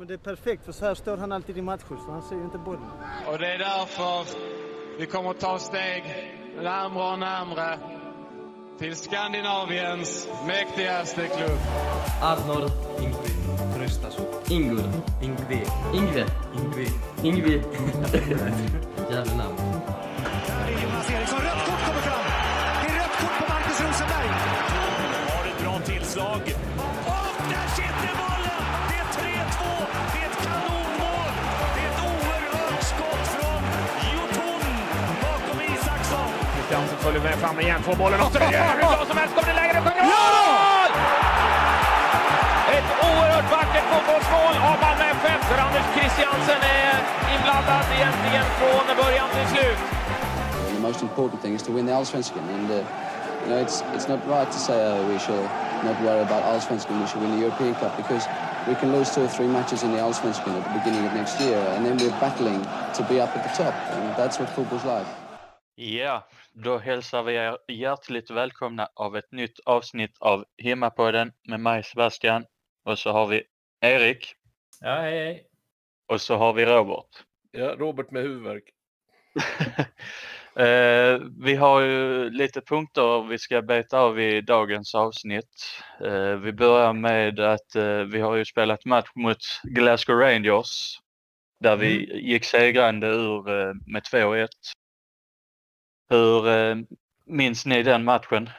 Men det är perfekt, för så här står han alltid i matcher, så han ser ju inte bollen. Och det är därför vi kommer att ta steg närmare och närmare till Skandinaviens mäktigaste klubb. Arnor Ingvi Tröstasson. Ingur Ingvi Ingve Ingvi Ingvi. Jävla namn. Där är Jonas Eriksson, rött kort kommer fram. Det är rött kort på Marcus Rosenberg. Har ett bra tillslag. Och där sitter bollen. Det är 3-2. Det är ett kanonmål. Det är ett oerhört skott från Jotun bakom Isaksson. Kristiansen följer med fram igen, får bollen och så gör hur bra som helst, kommer det lägre och sjunger mål! Ett oerhört vackert fotbollsmål av Malmö FF, där Anders Christiansen är inblandad egentligen från början till slut. The most important thing is to win the Allsvenskan, and you know, it's not right to say we should not worry about Allsvenskan, we should win the European Cup, because we can lose 2 or 3 matches in the Allsvenskan at the beginning of next year, and then we're battling to be up at the top, and that's what football's like. Ja, då hälsar vi er hjärtligt välkomna av ett nytt avsnitt av Hemmapodden med mig Sebastian. Och så har vi Erik. Ja, hej, hej. Och så har vi Robert. Ja, Robert med huvudvärk. Vi har ju lite punkter vi ska beta av i dagens avsnitt. Vi börjar med att vi har ju spelat match mot Glasgow Rangers. Där vi gick segrande ur med 2-1. Hur minns ni den matchen?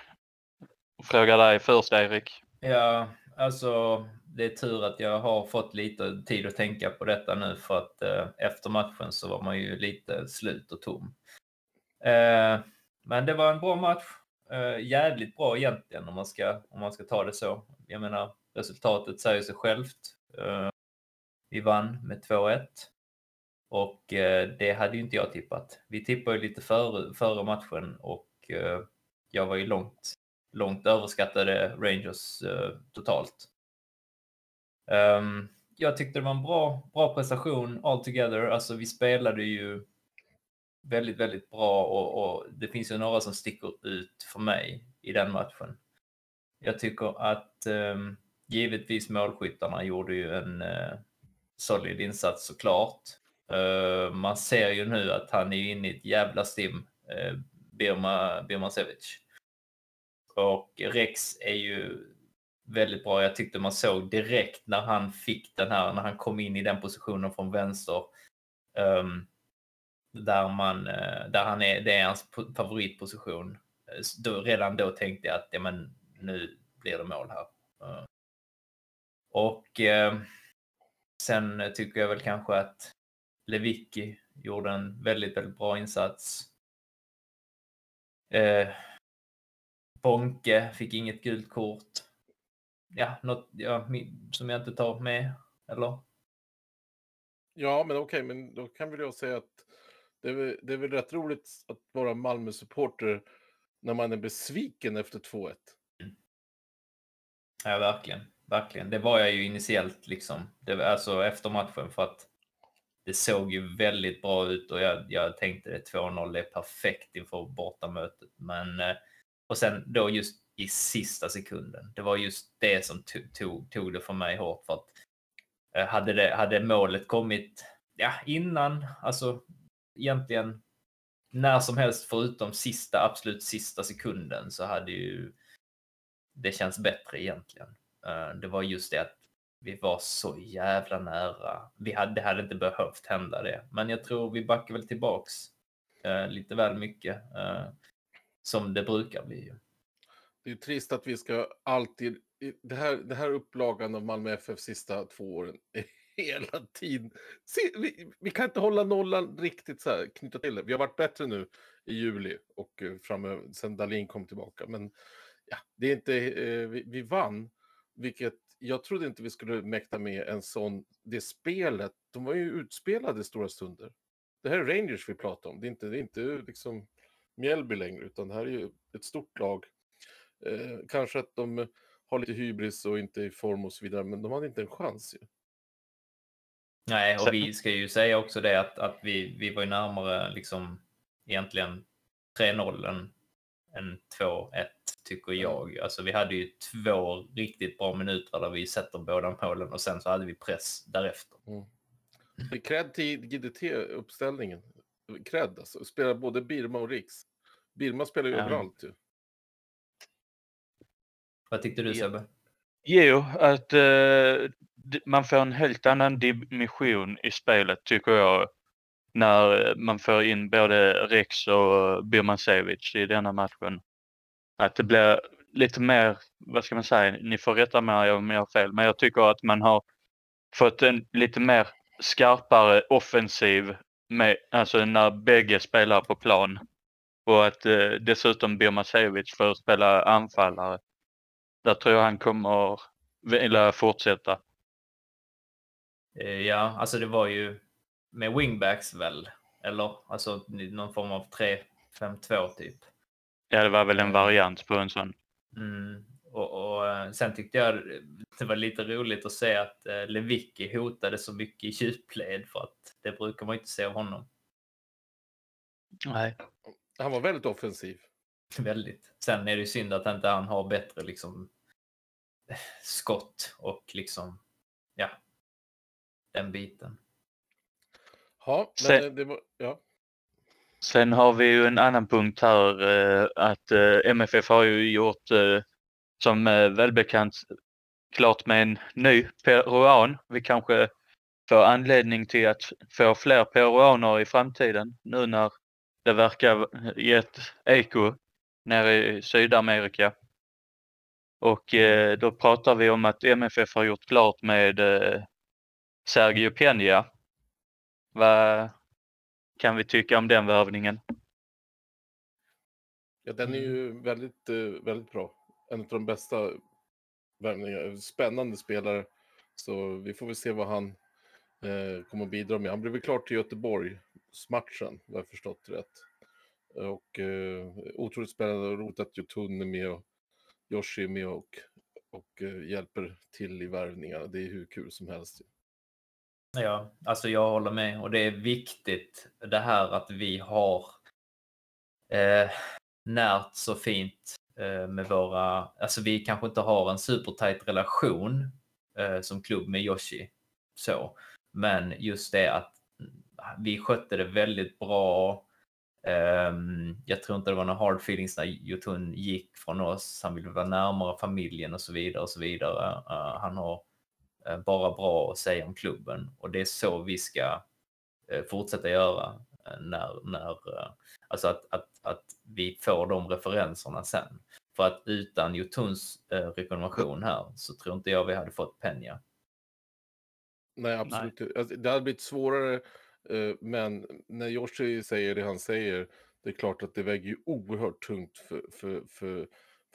Frågar dig först, Erik. Ja, alltså det är tur att jag har fått lite tid att tänka på detta nu, för att efter matchen så var man ju lite slut och tom. Men det var en bra match. Jävligt bra egentligen om man ska ta det så. Jag menar, resultatet säger sig självt. Vi vann med 2-1. Och det hade ju inte jag tippat. Vi tippade ju lite före matchen, och jag var ju långt överskattade Rangers totalt. Jag tyckte det var en bra prestation all together. Alltså vi spelade ju väldigt, väldigt bra, och det finns ju några som sticker ut för mig i den matchen. Jag tycker att givetvis målskyttarna gjorde ju en solid insats såklart. Man ser ju nu att han är inne i ett jävla stim, Birma Sevich. Och Rex är ju väldigt bra. Jag tyckte man såg direkt när han kom in i den positionen från vänster, det är hans favoritposition. Då, redan då tänkte jag att ja, men nu blir det mål här. Och sen tycker jag väl kanske att Levicky gjorde en väldigt, väldigt bra insats. Bonke fick inget gult kort. Ja, något som jag inte tar med, eller? Ja, men okej, men då kan väl jag säga att det är väl rätt roligt att vara Malmö-supporter när man är besviken efter 2-1. Ja, verkligen, verkligen. Det var jag ju initiellt liksom. Det var alltså efter matchen, för att det såg ju väldigt bra ut, och jag tänkte att 2-0 är perfekt inför bortamötet. Men, och sen då just i sista sekunden, det var just det som tog det för mig hårt. För att hade målet kommit innan, alltså egentligen när som helst förutom absolut sista sekunden, så hade ju det känns bättre egentligen. Det var just det att vi var så jävla nära. Det hade inte behövt hända det. Men jag tror vi backar väl tillbaks lite väl mycket som det brukar bli. Det är ju trist att vi ska alltid... Det här upplagan av Malmö FF sista 2 åren hela tiden. Vi kan inte hålla nollan riktigt så här, knyta till det. Vi har varit bättre nu i juli och framöver, sen Dalin kom tillbaka. Men ja, det är inte... Vi vann, vilket... Jag trodde inte vi skulle mäkta med en sån... Det spelet, de var ju utspelade i stora stunder. Det här är Rangers vi pratar om. Det är inte liksom Mjälby längre, utan det här är ju ett stort lag. Kanske att de har lite hybris och inte i form och så vidare, men de hade inte en chans ju. Nej, och vi ska ju säga också det att vi var ju närmare liksom egentligen 3-0 än 2-1 tycker jag. Alltså vi hade ju 2 riktigt bra minuter där vi sätter båda målen och sen så hade vi press därefter. Mm. Krädd till GDT-uppställningen. Krädd alltså. Spelar både Birma och Rex. Birma spelar ju överallt ju. Vad tyckte du, Sebbe? Jo, att man får en helt annan dimension i spelet tycker jag. När man får in både Rex och Birma Sevich i denna matchen. Att det blir lite mer, vad ska man säga, ni får rätta mig om jag har fel. Men jag tycker att man har fått en lite mer skarpare offensiv med, alltså när bägge spelar på plan. Och att dessutom Birma Sevich får spela anfallare. Där tror jag han kommer vilja fortsätta. Ja, alltså det var ju med wingbacks väl? Eller alltså någon form av 3-5-2 typ. Ja, det var väl en variant på en sån. Mm. Och sen tyckte jag det var lite roligt att se att Levicky hotade så mycket i djupled för att det brukar man inte se av honom. Nej. Han var väldigt offensiv. Väldigt. Sen är det ju synd att inte han har bättre liksom skott och liksom ja, den biten. Ja, men det var, ja. Sen har vi ju en annan punkt här att MFF har ju gjort som välbekant klart med en ny peruan. Vi kanske får anledning till att få fler peruaner i framtiden nu när det verkar ge ett eko nere i Sydamerika. Och då pratar vi om att MFF har gjort klart med Sergio Pena. Vad kan vi tycka om den värvningen? Ja, den är ju väldigt, väldigt bra. En av de bästa värvningarna. Spännande spelare. Så vi får väl se vad han kommer att bidra med. Han blev väl klar till Göteborgsmatchen, vad jag förstått rätt. Och otroligt spännande och roligt att Jotun är med och Yoshi är med och hjälper till i värvningarna. Det är hur kul som helst. Ja, alltså jag håller med och det är viktigt det här att vi har närt så fint med våra, alltså vi kanske inte har en supertajt relation som klubb med Yoshi så, men just det att vi skötte det väldigt bra. Jag tror inte det var några hard feelings när Jotun gick från oss, han ville vara närmare familjen och så vidare och så vidare. Han har bara bra att säga om klubben och det är så vi ska fortsätta göra när alltså att vi får de referenserna sen, för att utan Jotuns rekommendation här så tror inte jag vi hade fått Pena. Nej, absolut. Nej. Alltså, det hade blivit svårare, men när Yoshi säger det han säger, det är klart att det väger ju oerhört tungt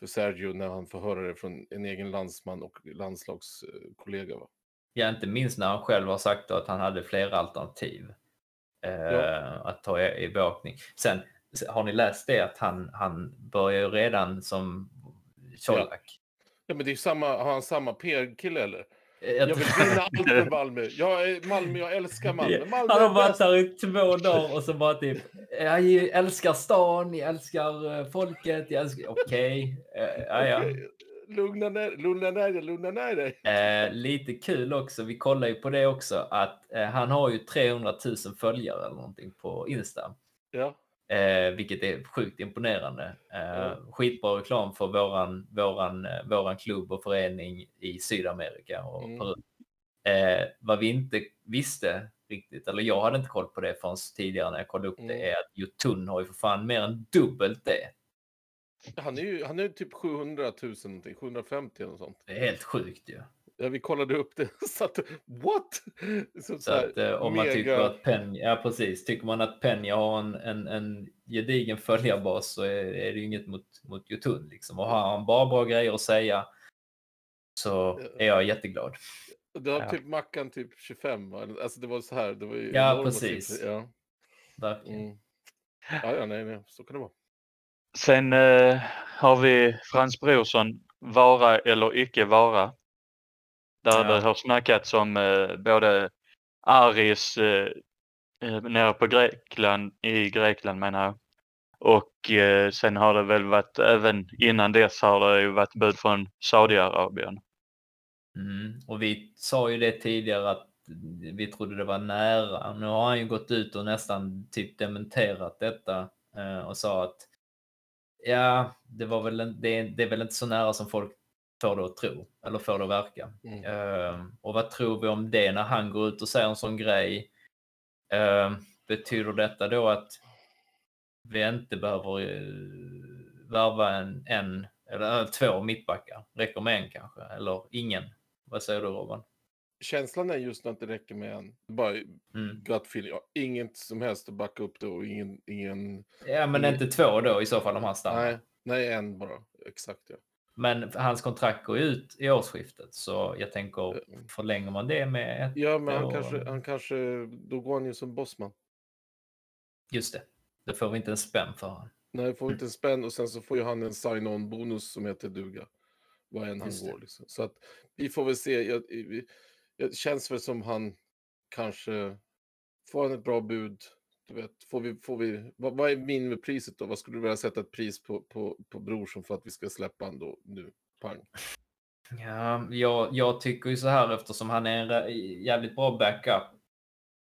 för Sergio när han får höra det från en egen landsman och landslagskollega. Va? Ja, inte minst när han själv har sagt att han hade flera alternativ att ta i beaktning. Sen har ni läst det att han börjar ju redan som Colak. Ja, men det är samma, har han samma PR-kille eller? Jag vill vinna allt med Malmö. Jag älskar Malmö. Malmö han har varit här i 2 dagar och så bara typ jag älskar stan, jag älskar folket, jag älskar... Okej. Okay. Lugna ner dig. Lite kul också, vi kollar ju på det också, att han har ju 300 000 följare eller någonting på Insta. Ja. Vilket är sjukt imponerande. Skitbra reklam för våran klubb och förening i Sydamerika och Peru. Vad vi inte visste riktigt, eller jag hade inte koll på det förrän tidigare när jag kollade upp det, är att Jotun har ju för fan mer än dubbelt det. Han är ju typ 700 000, 750 eller sånt. Det är helt sjukt ju. Ja, vi kollade upp det så att, what? Så att om man tycker att Pena, ja precis, tycker man att Pena har en gedigen följarbas så är det ju inget mot Jotun liksom. Och har han bara bra grejer att säga så är jag jätteglad. Det var typ Mackan typ 25, alltså det var så här, det var ju ja, precis. Typ, ja. Ja, nej, så kan det vara. Sen har vi Frans Brorsson, vara eller icke vara. Där det har snackats om både Aris nere på Grekland, i Grekland menar jag, Och sen har det väl varit, även innan dess har det ju varit bud från Saudiarabien. Mm. Och vi sa ju det tidigare att vi trodde det var nära. Nu har han ju gått ut och nästan typ dementerat detta och sa att ja, det var väl det är väl inte så nära som folk får det att tro eller får det att verka. Mm. Och vad tror vi om det när han går ut och säger en sån grej? Betyder detta då att vi inte behöver värva en eller två mittbackar? Räcker med en kanske? Eller ingen? Vad säger du, Robin? Känslan är just att det räcker med en. Bara gut feeling. Ja, inget som helst att backa upp då. Ingen... Ja, men inte två då i så fall om han stannar. Nej, en bara. Exakt, ja. Men hans kontrakt går ut i årsskiftet. Så jag tänker, förlänger man det med ett... Ja, men han kanske... Då går han ju som bossman. Just det. Då får vi inte en spänn för han. Nej, får inte en spänn. Och sen så får ju han en sign-on-bonus som heter duga. Vad än han går liksom. Så att vi får väl se. Det känns väl som han kanske får han ett bra bud. Du vet, får vi vad är minimipriset då? Vad skulle du vilja sätta ett pris på Brorsson för att vi ska släppa han då nu? Pang. Ja, jag tycker ju så här, eftersom han är en jävligt bra backup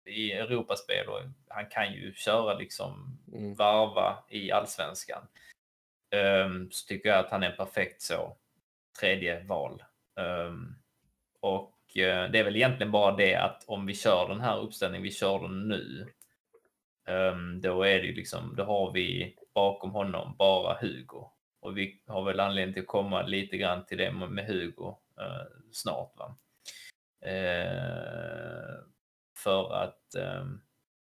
i Europaspel och han kan ju köra liksom varva i Allsvenskan. Så tycker jag att han är perfekt så tredje val. Och det är väl egentligen bara det att om vi kör den här uppställningen, vi kör den nu, då är det ju liksom, då har vi bakom honom bara Hugo. Och vi har väl anledning till att komma lite grann till det med Hugo snart, va? För att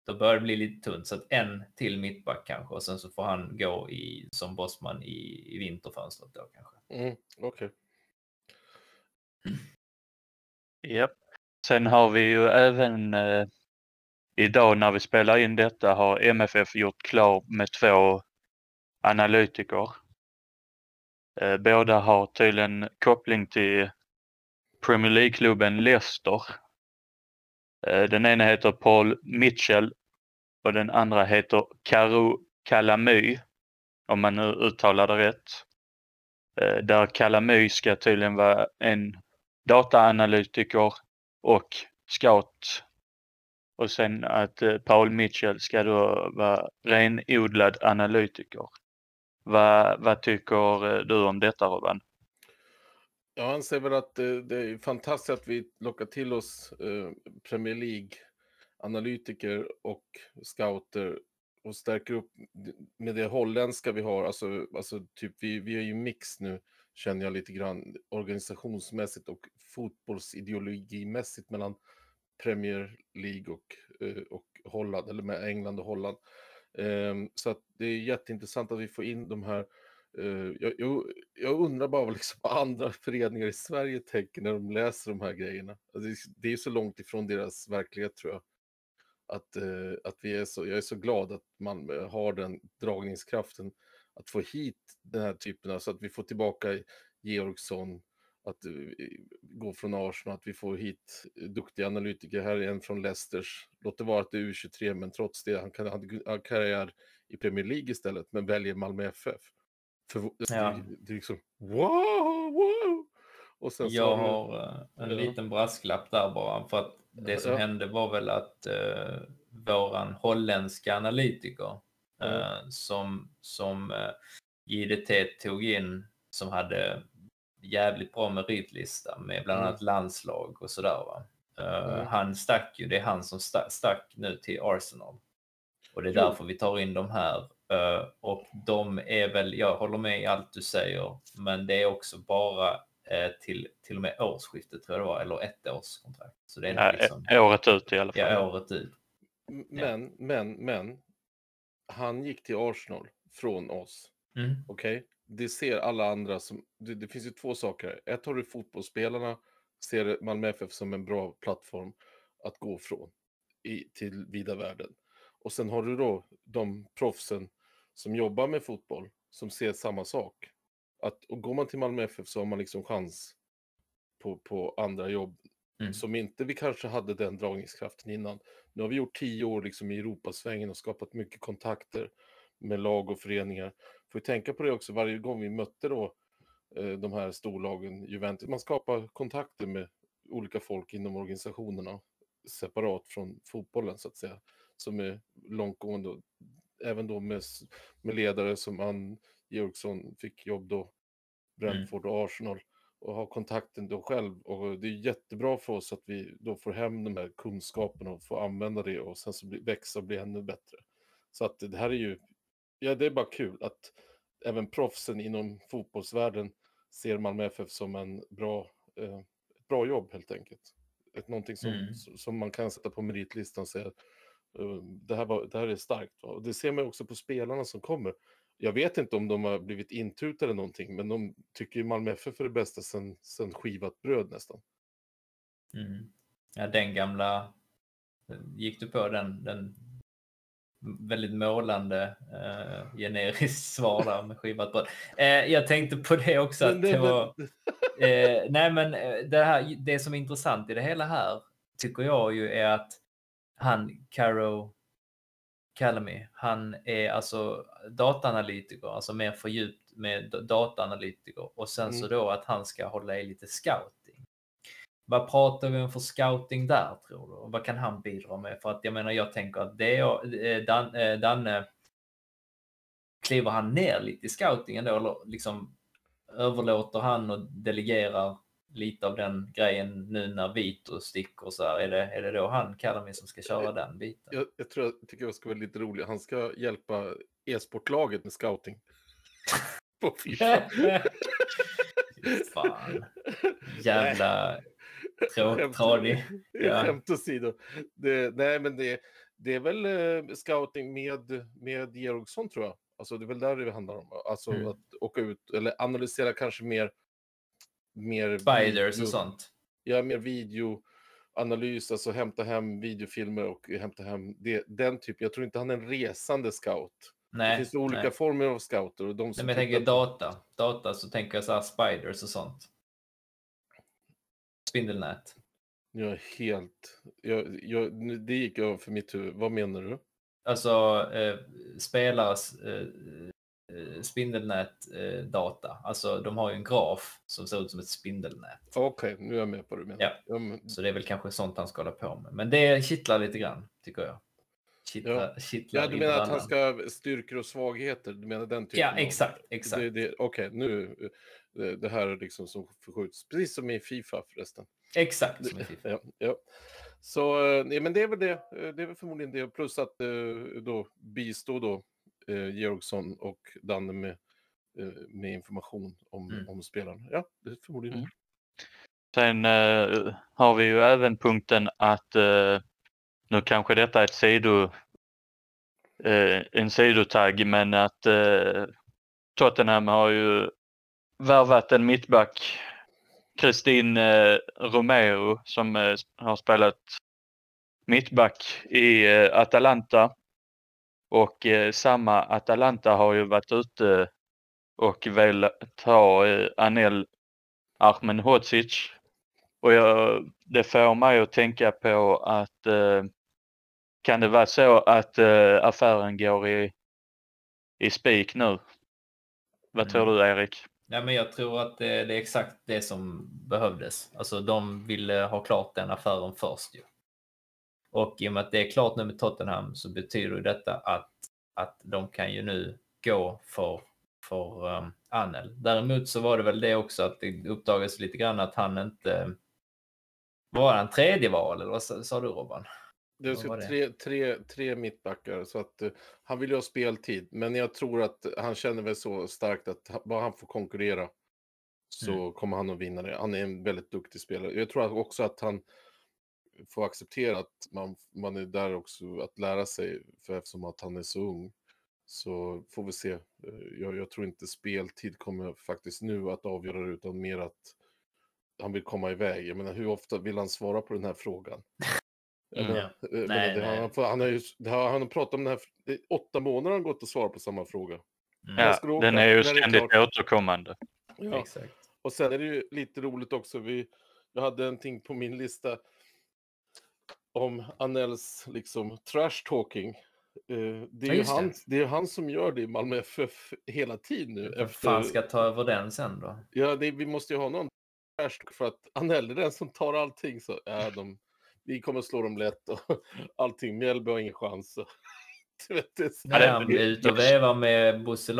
då börjar det bli lite tunt, så att en till mittback kanske, och sen så får han gå som bossman i vinterfönstret då kanske. Okej. Japp. Sen har vi ju även idag när vi spelar in detta har MFF gjort klar med två analytiker. Båda har tydligen koppling till Premier League-klubben Leicester. Den ena heter Paul Mitchell och den andra heter Caro Kallamy, om man nu uttalar det rätt. Där Kallamy ska tydligen vara en dataanalytiker och scout. Och sen att Paul Mitchell ska då vara renodlad analytiker. Vad tycker du om detta, Robin? Jag anser väl att det är fantastiskt att vi lockar till oss Premier League-analytiker och scouter och stärker upp med det holländska vi har. Alltså typ, vi är ju mix nu, känner jag lite grann, organisationsmässigt och fotbollsideologimässigt mellan Premier League och Holland, eller med England och Holland. Så att det är jätteintressant att vi får in de här. Jag undrar bara liksom vad andra föreningar i Sverige tänker när de läser de här grejerna. Alltså det är så långt ifrån deras verklighet, tror jag. Att jag är så glad att man har den dragningskraften att få hit den här typen av, så att vi får tillbaka Georgsson, att gå från Arsenal, att vi får hit duktiga analytiker. Här är en från Leicesters. Låt det vara att det är U23, men trots det, han kan ha karriär i Premier League istället, men väljer Malmö FF. Det är liksom wow! Och sen jag har en liten brasklapp där bara, för att det som hände var väl att våran holländska analytiker som JDT tog in, som hade jävligt bra meritlista med bland annat landslag och sådär, va? Han stack ju, det är han som stack nu till Arsenal, och det är därför vi tar in de här. Och de är väl, jag håller med i allt du säger, men det är också bara till och med årsskiftet, tror jag det var, eller ett årskontrakt. Så det är liksom, året ut i alla fall. Ja, året ut. Men han gick till Arsenal från oss. Okej? Det ser alla andra som, det finns ju två saker. Ett, har du fotbollsspelarna, ser Malmö FF som en bra plattform att gå från till vida världen. Och sen har du då de proffsen som jobbar med fotboll som ser samma sak. Och går man till Malmö FF så har man liksom chans på andra jobb som inte vi kanske hade den dragningskraften innan. Nu har vi gjort 10 år liksom i Europasvängen och skapat mycket kontakter med lag och föreningar. Får ju tänka på det också varje gång vi mötte då de här storlagen, Juventus. Man skapar kontakter med olika folk inom organisationerna separat från fotbollen så att säga, som är långtgående. Även då med ledare som Ann Georgsson fick jobb då, Brentford och Arsenal, och ha kontakten då själv. Och det är jättebra för oss att vi då får hem de här kunskaperna och får använda det och sen så växa och bli ännu bättre. Så att det här är ju, ja, det är bara kul att även proffsen inom fotbollsvärlden ser Malmö FF som en bra, ett bra jobb helt enkelt. Ett någonting som man kan sätta på meritlistan och säga det här är starkt. Och det ser man också på spelarna som kommer. Jag vet inte om de har blivit intutade eller någonting, men de tycker ju Malmö FF är det bästa sen skivat bröd nästan. Mm. Ja, den gamla, gick du på den väldigt målande generiskt svar där med skivat bröd. Jag tänkte på det också. Att det var, nej, men det som är intressant i det hela här tycker jag ju är att han, Caro Kallamy, han är alltså dataanalytiker, alltså mer fördjupt med dataanalytiker, och sen så då att han ska hålla i lite scouting. Vad pratar vi om för scouting där, tror du? Och vad kan han bidra med? För att jag menar, jag tänker att Danne kliver han ner lite i scoutingen då, eller liksom överlåter han och delegerar lite av den grejen nu när Vito sticker så här? Är det då han, Kallamy, som ska köra den biten? Jag tycker jag ska vara lite rolig. Han ska hjälpa e-sportlaget med scouting. På FIFA. Fan. Jävla trådig. Skämt åsido. Nej, men det är väl scouting med Georgsson, tror jag. Alltså det är väl där det handlar om. Alltså att åka ut eller analysera kanske mer spiders och sånt. Ja, mer videoanalys, alltså hämta hem videofilmer och hämta hem den typ. Jag tror inte han är en resande scout. Nej, det finns olika former av scouter. Och de som men jag tänker data, så tänker jag så här spiders och sånt. Spindelnät. Ja, helt. Det gick jag för mitt huvud. Vad menar du? Alltså spelas spindelnätdata. Alltså de har ju en graf som ser ut som ett spindelnät. Okej, nu är jag med på det. Men. Ja. Så det är väl kanske sånt han ska hålla på med. Men det kittlar lite grann, tycker jag. Kittlar du menar att han ska styrkor och svagheter? Du menar den typen? Ja, exakt. Okej, nu det här är liksom som förskjuts. Precis som i FIFA förresten. Exakt som i FIFA. Ja. Så nej, men det är väl det. Det är väl förmodligen det. Plus att då bistå då Georgsson och Danne med information om spelaren. Ja, det är förmodligen. Sen har vi ju även punkten att nu kanske detta är ett sidotagg, men att Tottenham har ju värvat en mittback, Kristin Romero, som har spelat mittback i Atalanta. Och samma Atalanta har ju varit ute och velat ha Anel Ahmedhodžić. Och det får mig att tänka på att kan det vara så att affären går i spik nu? Vad tror du, Erik? Ja, men jag tror att det är exakt det som behövdes. Alltså de ville ha klart den affären först ju. Och i och med att det är klart nu med Tottenham så betyder detta att de kan ju nu gå för Anel. Däremot så var det väl det också att det uppdagades lite grann att han inte var en tredje val, eller vad sa du, Robban? Det var tre mittbackar, så att han vill ju ha speltid, men jag tror att han känner väl så starkt att bara han får konkurrera så kommer han att vinna det. Han är en väldigt duktig spelare. Jag tror också att han får acceptera att man är där också att lära sig, för eftersom att han är så ung. Så får vi se. Jag tror inte speltid kommer faktiskt nu att avgöra det, utan mer att han vill komma iväg. Jag menar, hur ofta vill han svara på den här frågan? Han har pratat om det här 8 månader har han gått och svarat på samma fråga. Ja, den är ju ständigt återkommande. Ja. Exakt. Och sen är det ju lite roligt också. Jag hade en ting på min lista om Anels liksom trash talking. Det är han som gör det i Malmö FF hela tiden nu. Fan ska ta över den sen då? Ja, vi måste ju ha någon färsk för att Anel är den som tar allting. Så är de, vi kommer slå dem lätt och allting. Mjälby har ingen chans. Nej, han blir ute och vävar med Bosse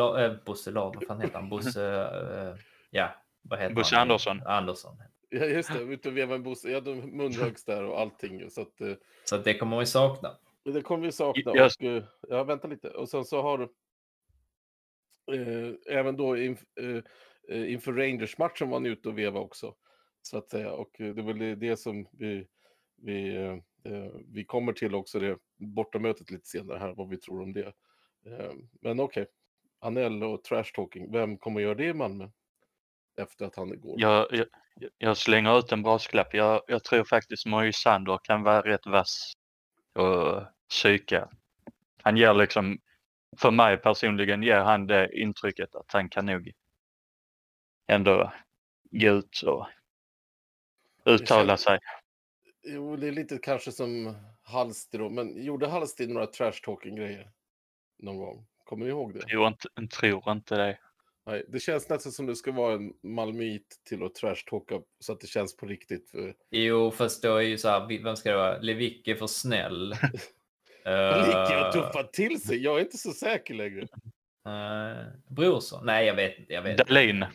Andersson. Ja, just det, ute och väva med Bosse. Ja, de mundrags där och allting. Så att det kommer vi sakna. Det kommer vi sakna. Och, ja, vänta lite. Och sen så har även då inför Rangers-matchen var han ute och veva också. Så att säga. Och det var det som vi kommer till också det bortamötet lite senare här, vad vi tror om det. Men okej. Anel och trash talking. Vem kommer göra det i Malmö? Efter att han går. Jag slänger ut en brasklapp. Jag tror faktiskt Moise Sander kan vara rätt vass och psyka. Han ger liksom, för mig personligen ger han det intrycket att han kan nog ändå gå ut och uttala sig. Jo, det är lite kanske som Halstid då, men gjorde Halstid några trash-talking-grejer någon gång? Kommer ni ihåg det? Jag tror inte det. Nej, det känns nästan som det ska vara en malmöit till att trash-talka så att det känns på riktigt. Jo, fast då är ju så här, vem ska det vara? Levicky är för snäll. Levicky har tuffat till sig, jag är inte så säker längre. Brorsson? Nej, jag vet. Dalin.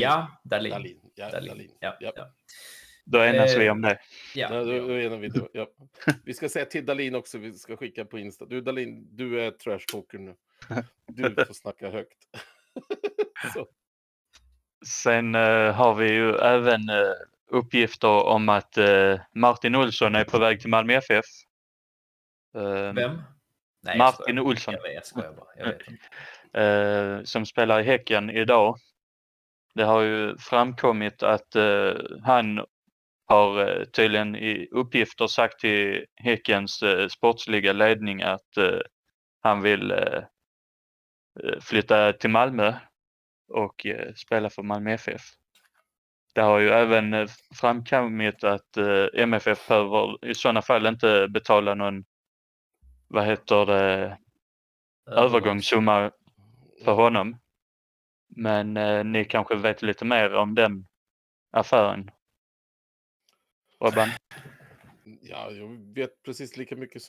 Ja, Dalin. Ja. Då enas vi om det. Ja. Då enas vi då. Ja. Vi ska säga till Dalin också, vi ska skicka på Insta. Du Dalin, du är trash-talker nu. Du får snacka högt. Så. Sen har vi ju även uppgifter om att Martin Olsson är på väg till Malmö FF. Vem? Nej, Martin Olsson. Jag vet. Som spelar i Häcken idag. Det har ju framkommit att han har tydligen i uppgifter sagt till Häckens sportsliga ledning att han vill flytta till Malmö och spela för Malmö FF. Det har ju även framkommit att MFF behöver i sådana fall inte betala någon övergångssumma för honom. Men ni kanske vet lite mer om den affären. Robban? Ja, jag vet precis lika mycket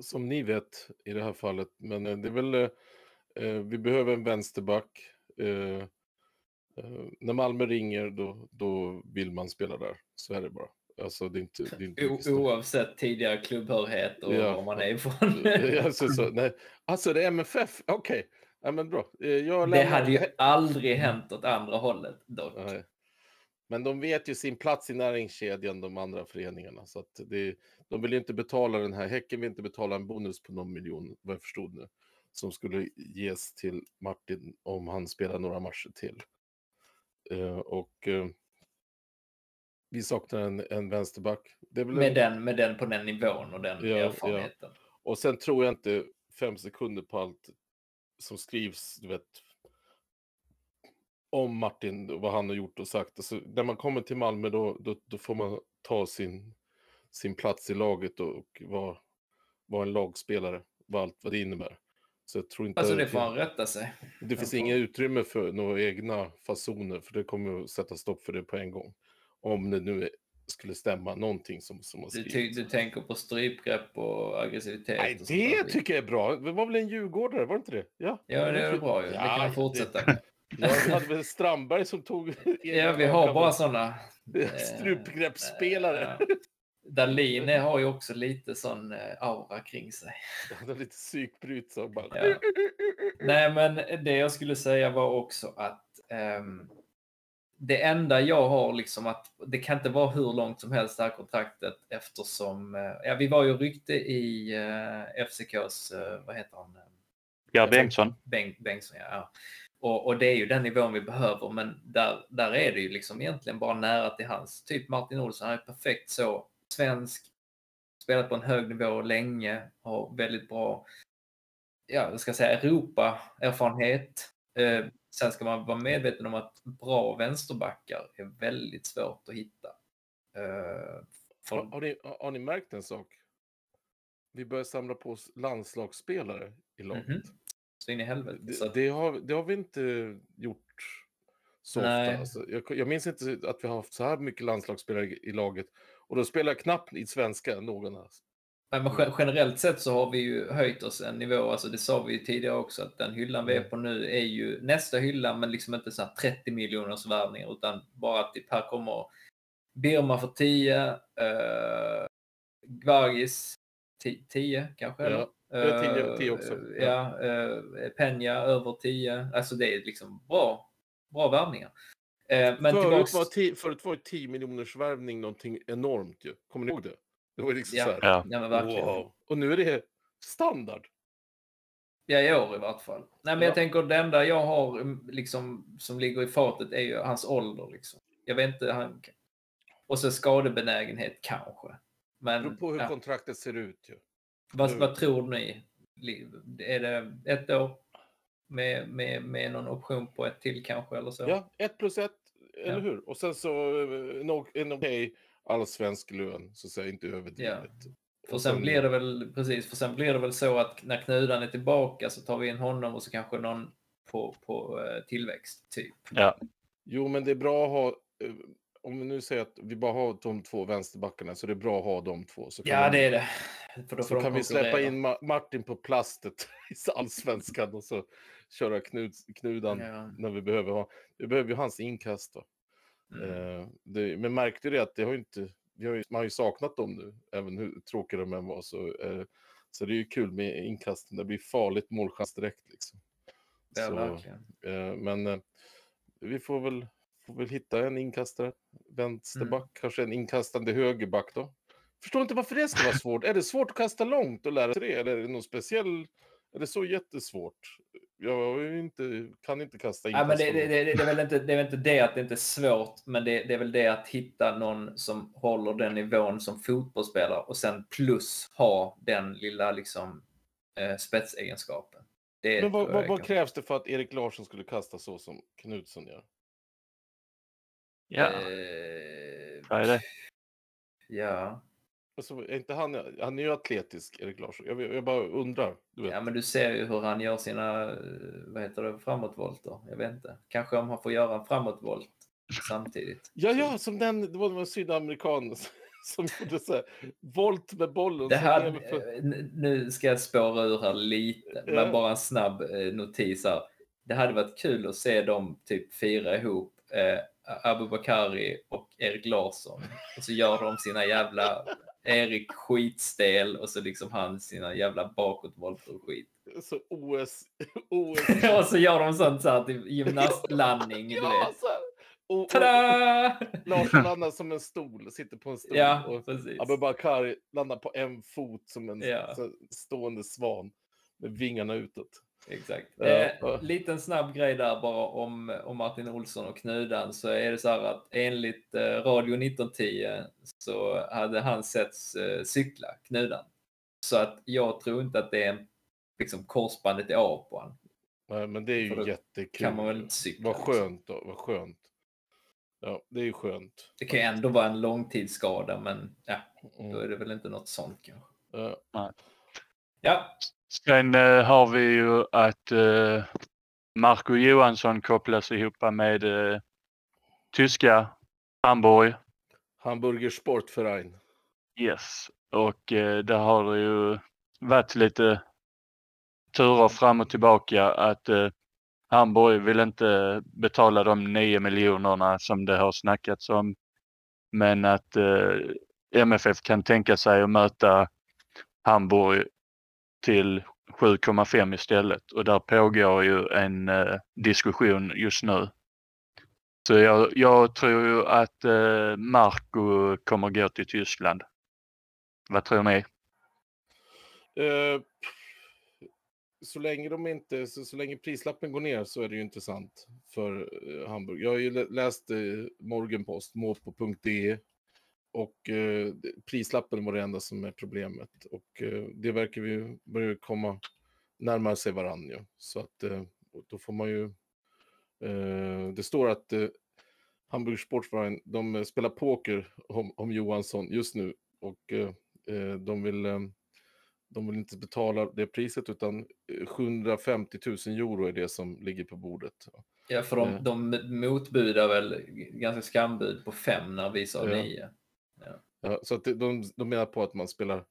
som ni vet i det här fallet. Men det är väl vi behöver en vänsterback. När Malmö ringer då vill man spela där. Så är det bara. Alltså, det är inte oavsett tidigare klubbhörighet och var man är ifrån. Alltså det är MFF. Okej. Ja, men bra. Det hade ju aldrig hänt åt andra hållet dock. Nej. Men de vet ju sin plats i näringskedjan, de andra föreningarna. Så att de vill ju inte betala den här. Häcken vill inte betala en bonus på någon miljon, vad jag förstod nu, som skulle ges till Martin om han spelar några matcher till. Vi saknar en vänsterback. Det blir med den på den nivån och den erfarenheten. Ja. Och sen tror jag inte 5 sekunder på allt som skrivs, du vet, om Martin, vad han har gjort och sagt. Alltså, när man kommer till Malmö då får man ta sin plats i laget och vara en lagspelare, vad det innebär. Så jag tror inte alltså det får han rätta sig. Det finns inga utrymme för några egna fasoner, för det kommer att sätta stopp för det på en gång. Om det nu skulle stämma någonting som har skrivit. Du tänker på strypgrepp och aggressivitet. Nej, det tycker jag är bra. Det var väl en djurgårdare, var det inte det? Ja, det är bra ju. Ja, vi kan fortsätta. Jag hade väl Strandberg som tog... Ja, vi har bara sådana... Strypgreppsspelare. Dalin har ju också lite sån aura kring sig. Han har lite psykbryt så bara... Ja. Nej, men det jag skulle säga var också att... det enda jag har liksom att det kan inte vara hur långt som helst det här kontraktet, eftersom vi var ju rykte i FCKs vad heter han? Ja, Bengtsson. Bengtsson ja. Och det är ju den nivån vi behöver, men där är det ju liksom egentligen bara nära till hans. Typ Martin Olsson är perfekt så svensk, spelat på en hög nivå länge, har väldigt bra jag ska säga Europa-erfarenhet. Sen ska man vara medveten om att bra vänsterbackar är väldigt svårt att hitta. Har ni märkt en sak? vi börjar samla på oss landslagsspelare i laget. Mm-hmm. Så in i helvete. Så. Det har vi inte gjort så ofta. Alltså, jag minns inte att vi har haft så här mycket landslagsspelare i laget. Och då spelar jag knappt i svenska någon här. Men generellt sett så har vi ju höjt oss en nivå, alltså det sa vi ju tidigare också, att den hyllan vi är på nu är ju nästa hylla, men liksom inte så här 30 miljoners värvningar, utan bara att typ här kommer Birma för 10, Gvargis 10 kanske, eller? Ja, 10 också. Ja, Penja över 10, alltså det är liksom bra värvningar. Men förut var 10 miljoners värvning någonting enormt ju, kommer ni ihåg det? Det var liksom så här. Ja, men verkligen. Wow. Och nu är det standard. Ja, i år i vart fall. Nej, men jag tänker att det enda jag har liksom, som ligger i fatet är ju hans ålder. Liksom. Jag vet inte. Och så skadebenägenhet kanske. Men, det beror på hur kontraktet ser ut. Ju. Vad tror ni? Är det ett år med någon option på ett till kanske? Eller så? Ja, 1+1. Eller hur? Och sen så en okej allsvensk lön, så säger inte överdrivet. Ja. För sen blir det väl så att när Knudan är tillbaka så tar vi in honom och så kanske någon på tillväxt typ. Ja. Jo, men det är bra att ha, om vi nu säger att vi bara har de två vänsterbackarna, så det är bra att ha de två, så kan det är det. För då så kan vi släppa in Martin på plastet i allsvenskan och så köra Knudan när vi behöver ha. Vi behöver ju hans inkast då. Mm. Men märkte det att det har inte, man har ju saknat dem nu, även hur tråkiga de än var, så det är ju kul med inkasten. Det blir farligt målchans direkt liksom. Det är verkligen. Men vi får väl hitta en inkastare, vänsterback, kanske en inkastande högerback då. Förstår inte varför det ska vara svårt. Är det svårt att kasta långt och lära sig det, eller är det någon speciell, är det så jättesvårt? Jag kan inte kasta in. Ja, men det är väl inte, det är inte det att det inte är svårt, men det är väl det att hitta någon som håller den nivån som fotbollsspelare och sen plus ha den lilla liksom spetsegenskapen. Det men vad krävs det för att Erik Larsson skulle kasta så som Knudsson gör? Ja. Vad är det? Ja. Alltså, är inte han är ju atletisk, Erik Larsson. Jag bara undrar. Du vet. Ja, men du ser ju hur han gör sina, framåtvolter. Jag vet inte. Kanske om han får göra en framåtvolt samtidigt. Ja, som det var en sydamerikan som gjorde så här, volt med bollen. Det här, nu ska jag spåra ur här lite, men bara en snabb notis här. Det hade varit kul att se dem typ fira ihop. Abubakari och Erik Larsson. Och så gör de sina jävla Erik skitstel och så liksom han sina jävla bakåtvolter och skit. Så OS. Och så gör de sånt så här typ gymnastlandning. Ja, så här. Och Larsson landar som en stol, sitter på en stol. Ja, och precis. Abubakari landar på en fot som en stående svan med vingarna utåt. Exakt. Liten snabb grej där bara om Martin Olsson och Knudan, så är det så här att enligt Radio 1910 så hade han setts cykla, Knudan. Så att jag tror inte att det är liksom korsbandet är av på han. Nej, men det är ju jättekul. Kan man väl cykla. Vad skönt då, vad skönt. Ja, det är ju skönt. Det kan ju ändå vara en långtidsskada, men då är det väl inte något sånt kanske. Ja. Sen har vi ju att Marco Johansson kopplas ihop med tyska Hamburg. Hamburgers sportförein. Yes, och där har det ju varit lite turer fram och tillbaka att Hamburg vill inte betala de 9 miljonerna som det har snackats om. Men att MFF kan tänka sig att möta Hamburg till 7,5 istället, och där pågår ju en diskussion just nu. Så jag tror ju att Marco kommer gå till Tyskland. Vad tror ni? Så länge de inte, så länge prislappen går ner, så är det ju intressant för Hamburg. Jag har ju läst Morgenpost, mopo.de. Och prislappen var det enda som är problemet. Och det verkar vi börja komma närmare sig varann. Ja. Så att då får man ju... det står att Hamburgers sportförein, de spelar poker om Johansson just nu. Och de vill de vill inte betala det priset, utan 750 000 euro är det som ligger på bordet. Ja, för de motbudar väl ganska skambud på 5 när vi sa 9. Ja, så att de menar på att man spelar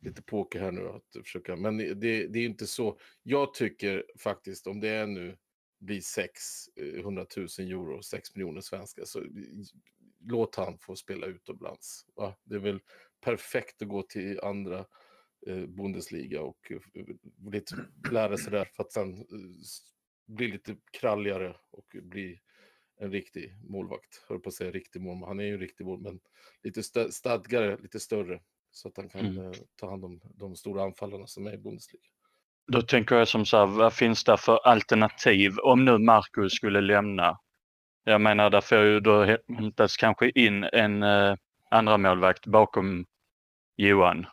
lite poker här nu att försöka, men det är ju inte så. Jag tycker faktiskt, om det är nu blir 600 000 euro, 6 miljoner svenskar, så låt han få spela utomlands. Va? Det är väl perfekt att gå till andra Bundesliga och lite lära sig där, för att sen bli lite kralligare och bli en riktig målvakt. Hör på att säga riktig mål, han är ju en riktig mål, men lite stadgare, lite större, så att han kan ta hand om de stora anfallarna som är i Bundesliga. Då tänker jag som så här, vad finns det för alternativ om nu Marcus skulle lämna? Jag menar, där får ju då hämtas kanske in en andra målvakt bakom Johan.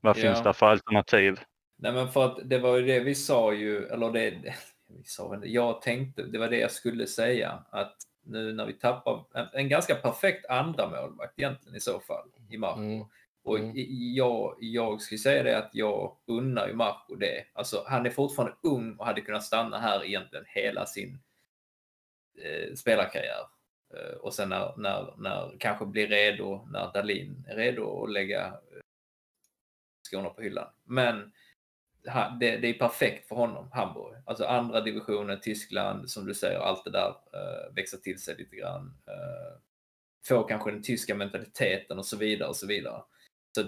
Vad finns det för alternativ? Nej, men för att det var ju det vi sa ju, eller det vi sa, jag tänkte, det var det jag skulle säga, att nu när vi tappar en ganska perfekt andra målvakt egentligen i så fall i Marco. Och jag skulle säga det att jag unnar ju Marco det. Alltså han är fortfarande ung och hade kunnat stanna här egentligen hela sin spelarkarriär. Och sen när kanske blir redo, när Dalin är redo att lägga skorna på hyllan. Men det är perfekt för honom, Hamburg. Alltså andra divisionen, Tyskland, som du säger, allt det där växer till sig lite grann. Får kanske den tyska mentaliteten och så vidare och så vidare. Så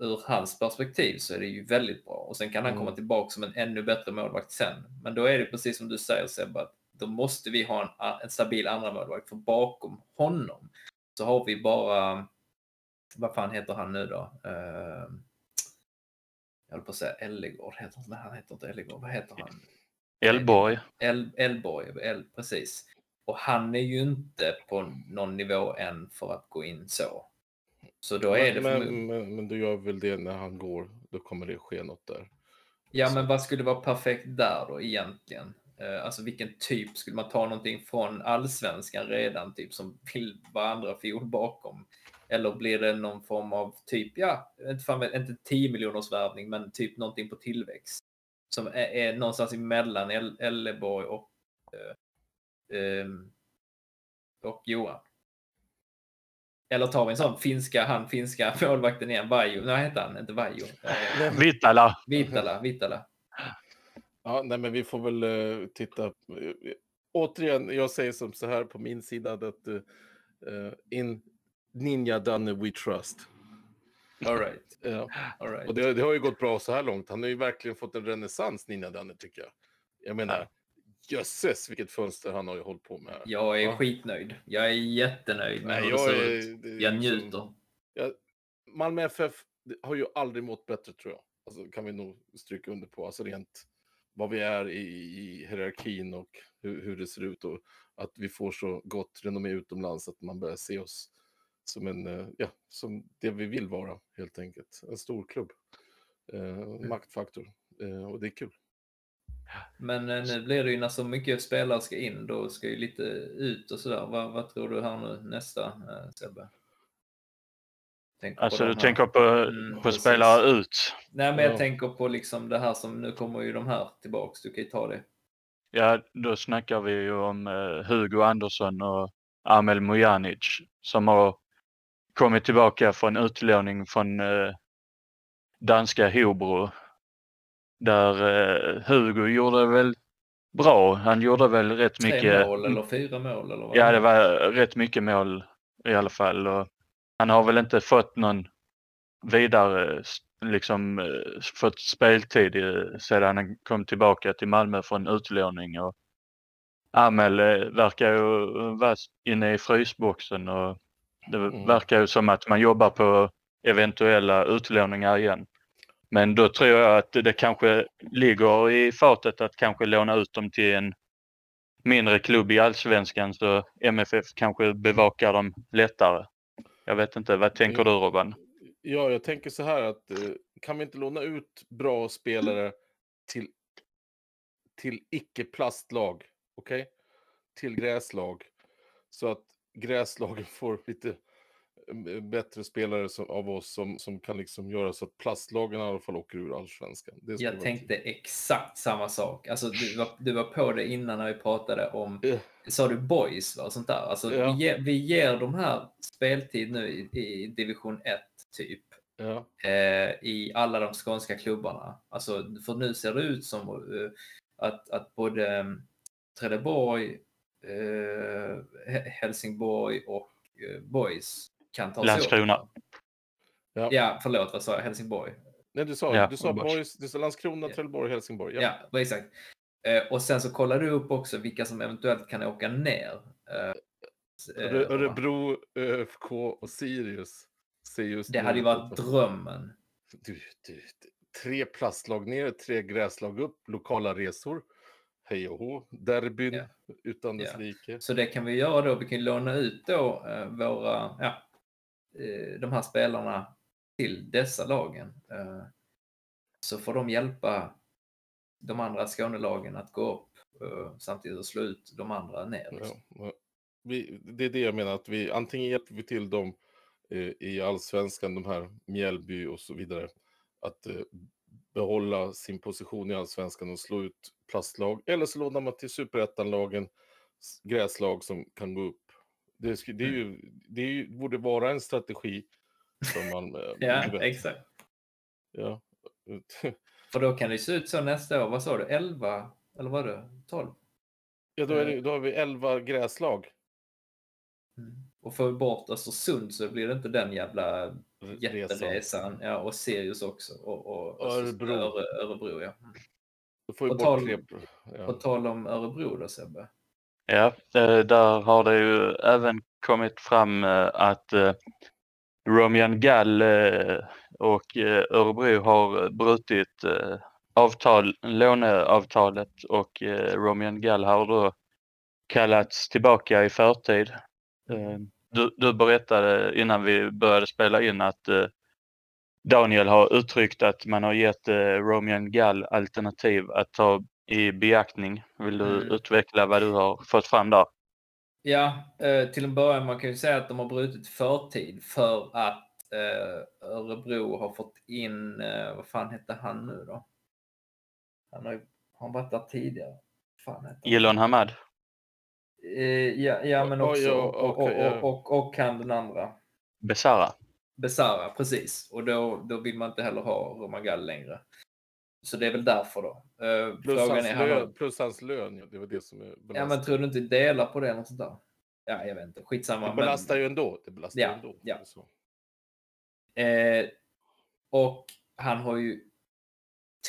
ur hans perspektiv så är det ju väldigt bra. Och sen kan han komma tillbaka som en ännu bättre målvakt sen. Men då är det precis som du säger, Sebbe, att då måste vi ha en stabil andra målvakt. För bakom honom så har vi bara, vad fan heter han nu då? Jag höll på att säga Ellegård. Nej, han heter inte Ellegård. Vad heter han? Elborg. Elborg, precis. Och han är ju inte på någon nivå än för att gå in så. Så då är men du gör väl det när han går, då kommer det ske något där. Ja, så. Men vad skulle vara perfekt där då egentligen? Alltså vilken typ skulle man ta någonting från Allsvenskan redan, typ som vill varandra fjol bakom? Eller blir det någon form av typ, inte 10 miljoners värvning, men typ någonting på tillväxt. Som är någonstans emellan Elleborg och Johan. Eller tar vi en sån finska målvakten igen, Vajo. Nej, heter han inte Vajo. Vittala. Ja, nej, men vi får väl titta. Återigen, jag säger som så här på min sida att in Ninja Danne we trust. All right. Ja. All right. Och det har ju gått bra så här långt. Han har ju verkligen fått en renässans, Ninja Danne, tycker jag. Jag menar, jösses, vilket fönster han har ju hållit på med. Jag är skitnöjd. Jag är jättenöjd med hur det ser ut. Jag njuter. Malmö FF har ju aldrig mått bättre, tror jag. Alltså, kan vi nog stryka under på. Alltså rent vad vi är i hierarkin och hur det ser ut. Och att vi får så gott renommé utomlands att man börjar se oss som som det vi vill vara, helt enkelt. En stor klubb. Maktfaktor. Och det är kul. Men nu blir det ju när så mycket spelare ska in, då ska ju lite ut och sådär. Vad tror du här nu nästa, Sebbe? Alltså du tänker på spelare ut? Nej, men jag tänker på liksom det här som nu kommer ju de här tillbaks. Du kan ju ta det. Ja, då snackar vi ju om Hugo Andersson och Anel Ahmedhodžić som har kommit tillbaka från utlåning från danska Hobro. Där Hugo gjorde väl bra. Han gjorde väl rätt mycket. 3 mål eller 4 mål eller vad? Ja, det var rätt mycket mål i alla fall. Och han har väl inte fått någon vidare liksom fått speltid sedan han kom tillbaka till Malmö från utlåning. Och Amel verkar ju vara inne i frysboxen och det verkar ju som att man jobbar på eventuella utlåningar igen. Men då tror jag att det kanske ligger i fatet att kanske låna ut dem till en mindre klubb i Allsvenskan, så MFF kanske bevakar dem lättare. Jag vet inte, vad tänker du, Robban? Ja, jag tänker så här att kan vi inte låna ut bra spelare till icke-plastlag, okej? Till gräslag. Så att gräslagen får lite bättre spelare av oss som kan liksom göra så att plastlagen i alla fall åker ur Allsvenskan. Jag tänkte exakt samma sak. Alltså, du var på det innan när vi pratade om, sa du Boys va, och sånt där. Alltså, ja. vi ger de här speltid nu i division 1 typ. Ja. I alla de skånska klubbarna. Alltså, för nu ser det ut som att både Trelleborg, Helsingborg och Boys kan ta sig Landskrona. Ja, förlåt, vad sa jag? Helsingborg. Nej, du sa Boys, du sa Landskrona, ja. Trelleborg, Helsingborg. Ja, exakt. Och sen så kollar du upp också vilka som eventuellt kan åka ner. Örebro, ÖFK och Sirius. Det hade ju varit drömmen. Tre plastlag ner, 3 gräslag upp, lokala resor. Hej och hå, derbyn utan dess like. Så det kan vi göra då, vi kan låna ut då våra de här spelarna till dessa lagen. Så får de hjälpa de andra Skånelagen att gå upp samtidigt och slå ut de andra ner. Liksom. Ja. Det är det jag menar, att vi antingen hjälper vi till dem i Allsvenskan, de här Mjälby och så vidare, att behålla sin position i Allsvenskan och slå ut plastlag, eller så lånar man till Superettanlagen gräslag som kan gå upp. Det borde vara en strategi som man ja, exakt. Ja. För då kan det se ut så nästa år, vad sa du, 11 eller var det 12? Ja, då har vi 11 gräslag. Mm. Och för bort Östersund så blir det inte den jävla jätteresan. Ja, och Sirius också. Och Örebro, ja. Får på tal om Örebro då, Sebbe. Ja, där har det ju även kommit fram att Romian Gall och Örebro har brutit låneavtalet. Och Romian Gall har då kallats tillbaka i förtid. Du berättade innan vi började spela in att Daniel har uttryckt att man har gett Romian Gall alternativ att ta i beaktning. Vill du utveckla vad du har fått fram där? Ja, till en början man kan ju säga att de har brutit förtid för att Örebro har fått in, vad fan heter han nu då? Han har varit där tidigare. Elon Hamad. Ja, men också och kan den andra Besara, precis. Och då vill man inte heller ha Romagal längre. Så det är väl därför då. Plus hans lön, det var det som är belastning. Ja, men tror du inte delar på det eller sånt där? Ja, jag vet inte, skitsamma. Det belastar ju ändå. Ja. Så. Och han har ju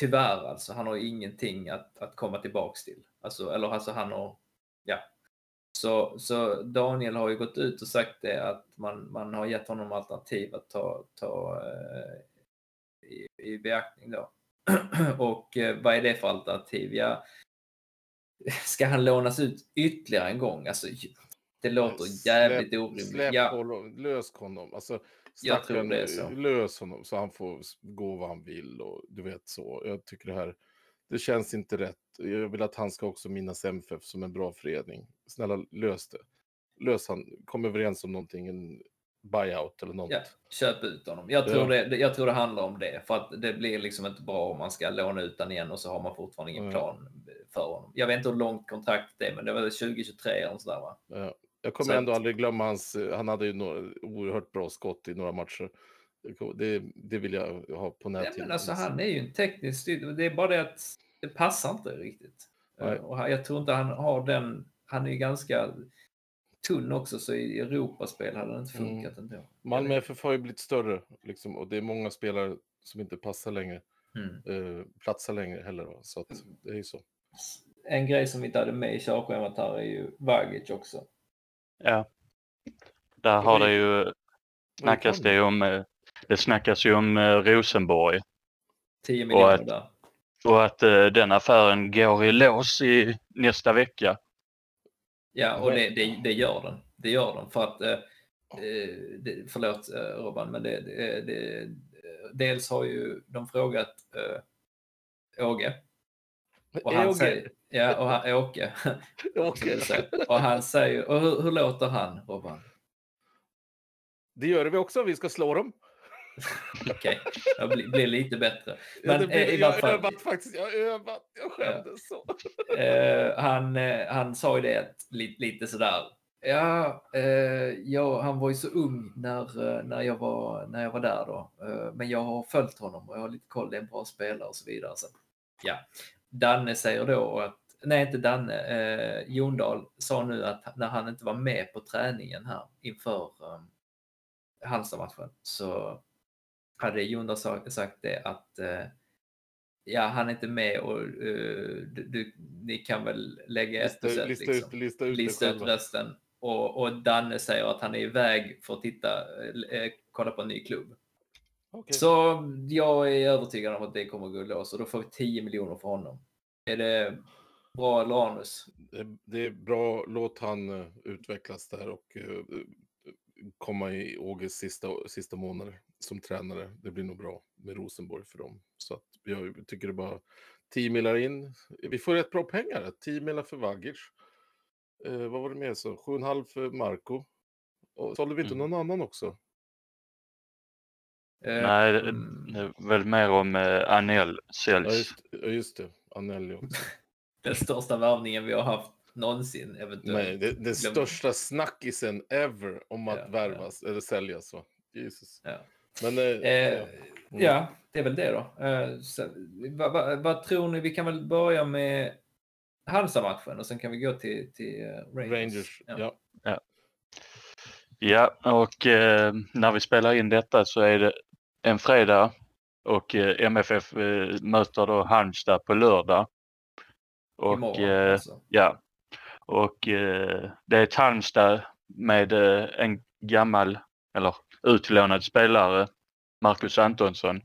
tyvärr alltså, han har ju ingenting att komma tillbaks till. Alltså han har. Ja, så Daniel har ju gått ut och sagt det, att man har gett honom alternativ att ta i beaktning då. Och vad är det för alternativ? Ja, ska han lånas ut ytterligare en gång? Alltså, det låter jävligt orimligt. Lös honom. Alltså, jag tror det är så. Lös honom så han får gå vad han vill och du vet så. Jag tycker det här. Det känns inte rätt. Jag vill att han ska också minnas MFF som en bra förening. Snälla, lös det. Lös han. Kom överens om någonting. En buyout eller något. Ja, köp ut honom. Jag tror det handlar om det. För att det blir liksom inte bra om man ska låna ut den igen och så har man fortfarande ingen plan för honom. Jag vet inte hur långt kontrakt det är, men det var 2023 eller sådär va? Ja. Jag kommer ändå aldrig glömma hans... Han hade ju några oerhört bra skott i några matcher. Det vill jag ha på nätet. Ja, men alltså, han är ju en teknisk studie. Det är bara det att det passar inte riktigt. Nej. Och jag tror inte han har den. Han är ju ganska tunn också, så i Europaspel hade det inte funkat ändå. Malmö FF har ju blivit större liksom, och det är många spelare som inte passar längre. Platsar längre heller då. Så att, det är ju så. En grej som vi inte hade med i körschemat här är ju Vagic också. Ja. Där har det ju snackas ju om Rosenborg. 10 miljoner där. Och att den affären går i lås i nästa vecka. Ja, och det gör den. För att, förlåt Robban, men det, dels har ju de frågat Åge. Och han säger, Åke. Och han säger, och hur låter han, Robban? Det gör vi också, vi ska slå dem. Okej, jag blir lite bättre. Men, jag skämdes så. Han sa ju det lite sådär. Ja, han var ju så ung när jag var där då. Men jag har följt honom och jag har lite koll, det är en bra spelare och så vidare. Så, ja. Danne säger då att, nej inte Danne, Jondal sa nu att när han inte var med på träningen här inför Halstad-matchen så hade Jondal sagt det att ja, han är inte med och ni kan väl lägga lista ut resten. Och Danne säger att han är iväg för att kolla på en ny klubb. Okay. Så jag är övertygad om att det kommer att gå lås och då får vi 10 miljoner för honom. Är det bra eller anus? Det är bra, låt han utvecklas där och komma i Åges sista månader som tränare. Det blir nog bra med Rosenborg för dem. Så att jag tycker det bara 10 miljoner in. Vi får rätt bra pengar. 10 miljoner för Vagic. Vad var det med så? 7,5 för Marco. Och sålde vi inte någon annan också? Nej, väl mer om Anel säljs. Ja, just det. Anel också. Den största värvningen vi har haft någonsin eventuellt. Nej, det största snackisen ever om att värvas eller säljas, va? Jesus. Ja. Men, ja, det är väl det då. Vad tror ni? Vi kan väl börja med Halsa-matchen och sen kan vi gå till Rangers. Ja, och när vi spelar in detta så är det en fredag och MFF möter då Halmstad på lördag. Och imorgon, alltså. Ja. Och det är ett Halmstad med en gammal eller utlånad spelare, Marcus Antonsson.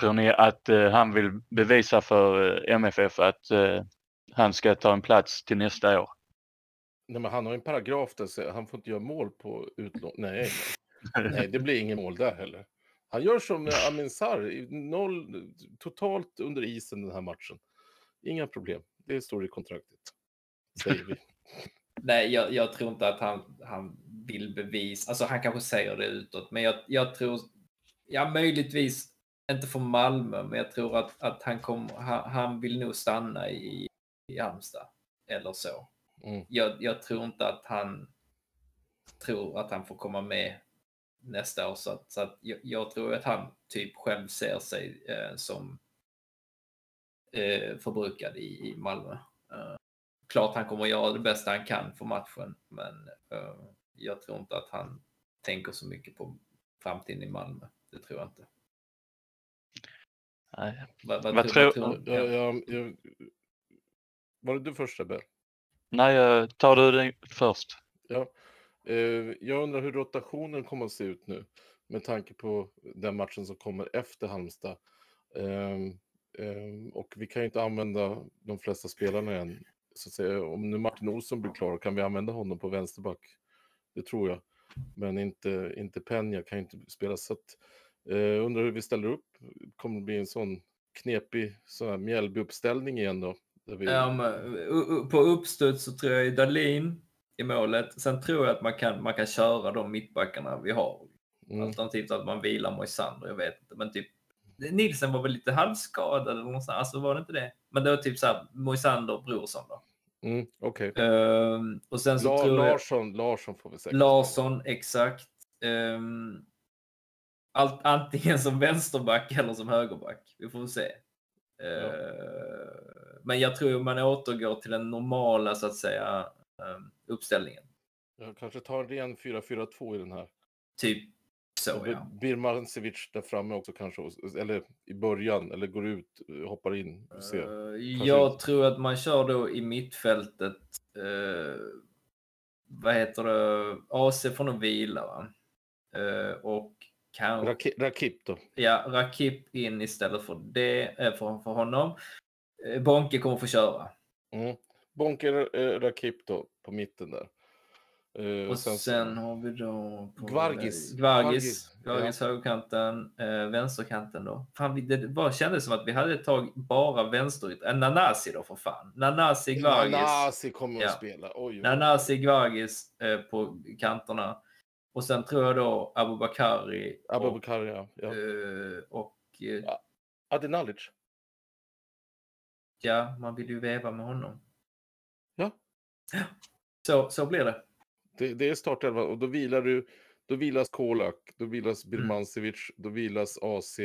Tror ni att han vill bevisa för MFF att han ska ta en plats till nästa år? Nej, men han har en paragraf där så han får inte göra mål på utlån. Nej, det blir ingen mål där heller. Han gör som Amin Sarr, noll totalt under isen den här matchen. Inga problem. Det står i kontraktet, säger vi. Nej, jag tror inte att han vill bevisa. Alltså han kanske säger det utåt. Men jag tror, ja möjligtvis inte för Malmö. Men jag tror att han vill nog stanna i Halmstad. Eller så. Mm. Jag tror inte att han får komma med nästa år. Så att jag tror att han typ själv ser sig som förbrukad i Malmö. Klart han kommer att göra det bästa han kan för matchen, men jag tror inte att han tänker så mycket på framtiden i Malmö. Det tror jag inte. Nej. Vad tror du? Var det du först, Sebbe? Nej, tar du den först? Ja. Jag undrar hur rotationen kommer att se ut nu med tanke på den matchen som kommer efter Halmstad. Och vi kan ju inte använda de flesta spelarna än. Så att säga, om nu Martin Olsson blir klar kan vi använda honom på vänsterback. Det tror jag. Men inte Penja kan inte spela. Så att, undrar hur vi ställer upp. Kommer det bli en sån knepig Mjälby-uppställning igen då? På uppstöd så tror jag Dalin i målet. Sen tror jag att man kan köra de mittbackarna vi har. Alternativt att man vilar Moisander, jag vet inte. Men typ Nilsen var väl lite halvskadad eller någonstans, alltså var det inte det? Men det var typ såhär Moisander och Brorsson då. Okej. Och sen så Larsson får vi säkert. Larsson, exakt. Antingen som vänsterback eller som högerback. Vi får se. Men jag tror man återgår till den normala så att säga uppställningen. Jag kanske tar en ren 4-4-2 i den här. Typ. Så, ja. Birma Sevich där framme också kanske, eller i början, eller går ut, hoppar in. Jag tror att man kör då i mittfältet, vad heter det, AC får nog vila, va? Och Rakip då. Ja, Rakip in istället för det, för honom. Bonke kommer få köra. Bonke Rakip då, på mitten där. Och sen har vi då Gvargis högerkanten, vänsterkanten då. Fan, det bara kändes som att vi hade ett tag bara vänsteryt. Nanasi då, för fan. Nanasi, Gvargis. Nanasi kommer att spela. Nanasi, Gvargis på kanterna. Och sen tror jag då Abubakari och Adenalic. Ja, man vill ju väva med honom. Ja. Så blir det. Det är startelvan och då vilar du, då vilas Kolak, då vilas Birma Sevich, då vilas AC,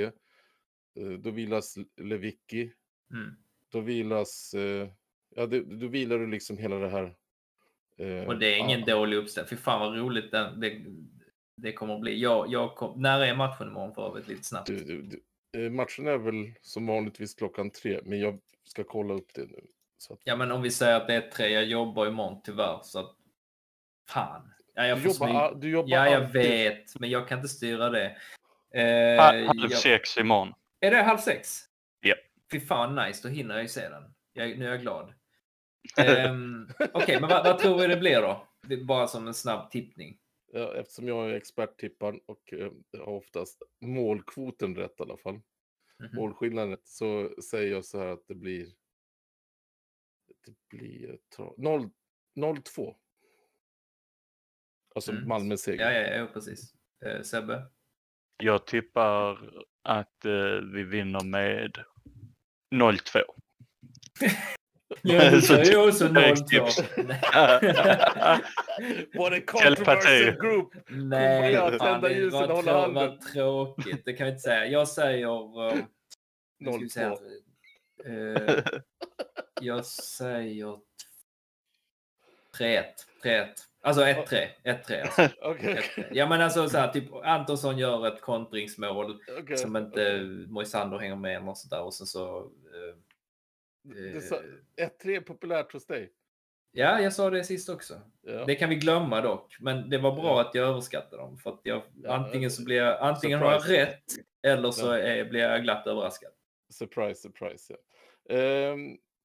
då vilas Levicky. Mm. Då vilas då vilar du liksom hela det här. Och det är ingen dålig uppställning. För fan vad roligt det kommer att bli. När är matchen imorgon för övrigt lite snabbt? Matchen är väl som vanligtvis 3:00, men jag ska kolla upp det nu. Så att... Ja, men om vi säger att det är 3, jag jobbar imorgon tyvärr, så att fan. Ja, jag vet, men jag kan inte styra det. 5:30 imorgon. Är det 5:30? Ja. Fy fan, nice, då hinner jag ju se den. Nu är jag glad. Okej, men vad tror vi det blir då? Det är bara som en snabb tippning. Ja, eftersom jag är experttipparen och har oftast målkvoten rätt i alla fall. Mm-hmm. Målskillnaden rätt, så säger jag så här att det blir 0-2. Alltså Malmö seger. Ja, precis. Sebbe? Jag tippar att vi vinner med 0-2. Jag också 0-2. What a controversial group. Nej, vad tråkigt. Det kan jag inte säga. Jag säger 0-2. Jag säger 3-1. Alltså 1-3. Alltså. Okay. Ja, men alltså så här, typ Antonsson gör ett kontringsmål som inte Moisander hänger med och så där, och sen så 1-3 är populärt hos dig. Ja, jag sa det sist också. Ja. Det kan vi glömma dock, men det var bra att jag överskattade dem, för att antingen har jag rätt eller så blir jag glatt överraskad. Surprise. Ja.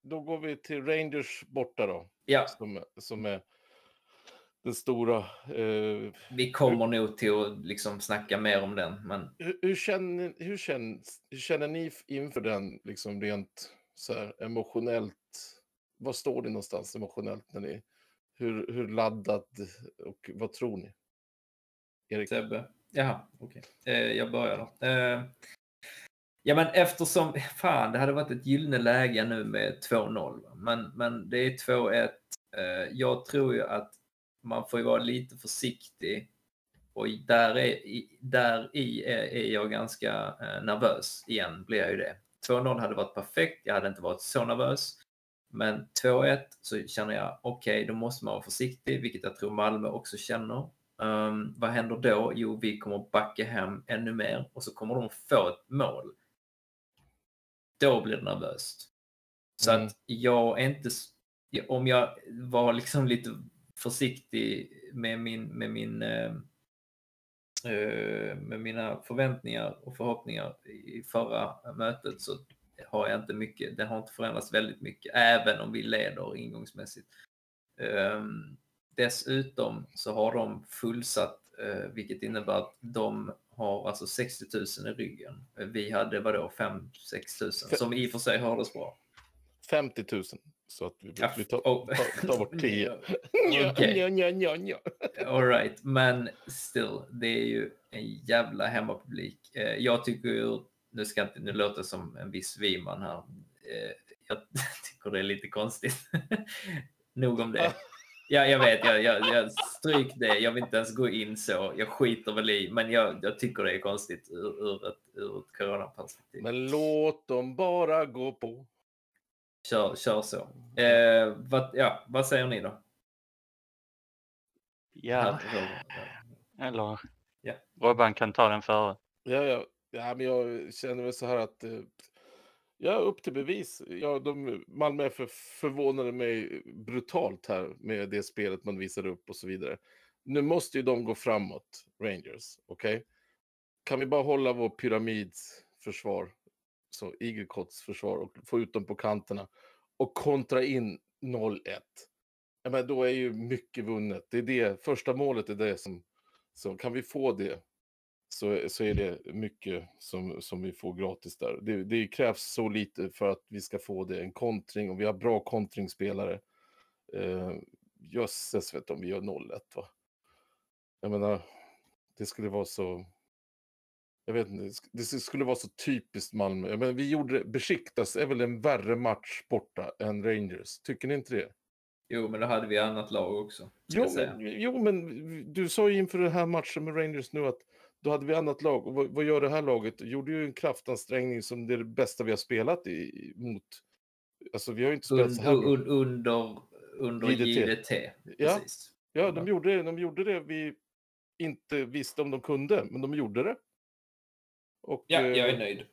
Då går vi till Rangers borta då. Ja. Som är den stora... vi kommer nog till att liksom snacka mer om den. Men... Hur känner ni inför den liksom rent så här emotionellt? Vad står det någonstans emotionellt när ni... Hur laddad och vad tror ni? Erik? Sebbe? Jaha, okej. Jag börjar då. Ja, men eftersom, fan, det hade varit ett gyllene läge nu med 2-0. Men det är 2-1. Jag tror ju att man får ju vara lite försiktig. Och där är jag ganska nervös igen, blir jag ju det. 2-0 hade varit perfekt, jag hade inte varit så nervös. Men 2-1 så känner jag, okej, då måste man vara försiktig, vilket jag tror Malmö också känner. Vad händer då? Jo, vi kommer backa hem ännu mer och så kommer de få ett mål. Då blir det nervöst. Så att jag är inte... Om jag var liksom lite försiktig med mina förväntningar och förhoppningar i förra mötet, så har jag inte mycket. Det har inte förändrats väldigt mycket, även om vi leder ingångsmässigt. Dessutom så har de fullsatt, vilket innebär att de har alltså 60 000 i ryggen. Vi hade 5-6 000, som i och för sig hördes bra. 50 000, så att vi tar bort 10. All right, men still, det är ju en jävla hemmapublik. Jag tycker ju, nu låter det som en viss Wiman här. Jag tycker det är lite konstigt. Nog om det. Ja, jag vet, jag stryk det. Jag vill inte ens gå in så. Jag skiter väl i, men jag tycker det är konstigt ur ett coronaperspektiv. Men låt dem bara gå på. Kör så. Vad säger ni då? Ja. Eller... Ja. Robban kan ta den före. Ja, men jag känner väl så här att... Ja, upp till bevis. Malmö FF förvånade mig brutalt här med det spelet man visade upp och så vidare. Nu måste ju de gå framåt, Rangers. Okej? Kan vi bara hålla vår pyramidsförsvar, så Igelkotts försvar, och få ut dem på kanterna och kontra in 0-1. Ja, men då är ju mycket vunnet. Det är det första målet, är det som, så kan vi få det, så är det mycket som vi får gratis där. Det krävs så lite för att vi ska få det, en kontring, och vi har bra kontringsspelare. Jösses vet om vi gör 0-1, va? Jag menar, det skulle vara så... Jag vet inte, det skulle vara så typiskt Malmö. Men vi gjorde Besiktas är väl en värre match borta än Rangers. Tycker ni inte det? Jo, men då hade vi annat lag också. Jo, men du sa ju inför den här matchen med Rangers nu att då hade vi annat lag. Och vad gör det här laget? Gjorde ju en kraftansträngning som det bästa vi har spelat i, mot. Alltså vi har ju inte spelat så här. Under JDT. Ja, precis. Ja, de gjorde det vi inte visste om de kunde, men de gjorde det. Och, ja, jag är nöjd.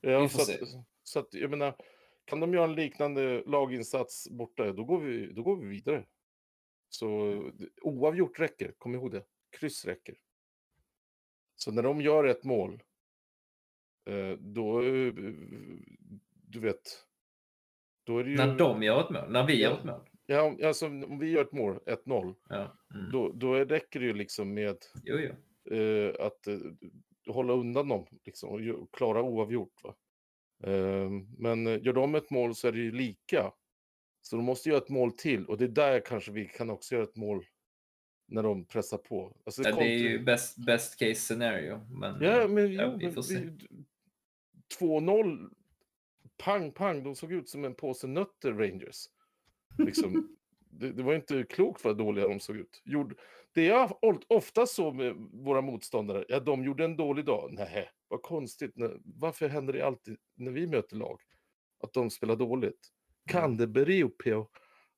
Ja, vi får så att, jag menar, kan de göra en liknande laginsats borta, då går vi vidare. Så oavgjort räcker, kom ihåg det. Kryss räcker. Så när de gör ett mål, då, du vet, då är det ju... När de gör ett mål, när vi gör ett mål. Ja, alltså om vi gör ett mål, 1-0, då räcker det ju liksom med att... hålla undan dem liksom, och klara oavgjort, va? Men gör de ett mål så är det ju lika. Så de måste göra ett mål till. Och det är där kanske vi kan också göra ett mål när de pressar på. Alltså, det är ju best case scenario. Men, vi får se. 2-0. Pang, pang. De såg ut som en påse nötter, Rangers. Liksom. Det var inte klokt vad dåliga de såg ut. Det är ofta så med våra motståndare. Ja, de gjorde en dålig dag. Nej, vad konstigt. Varför händer det alltid när vi möter lag att de spelar dåligt? Kan det bero på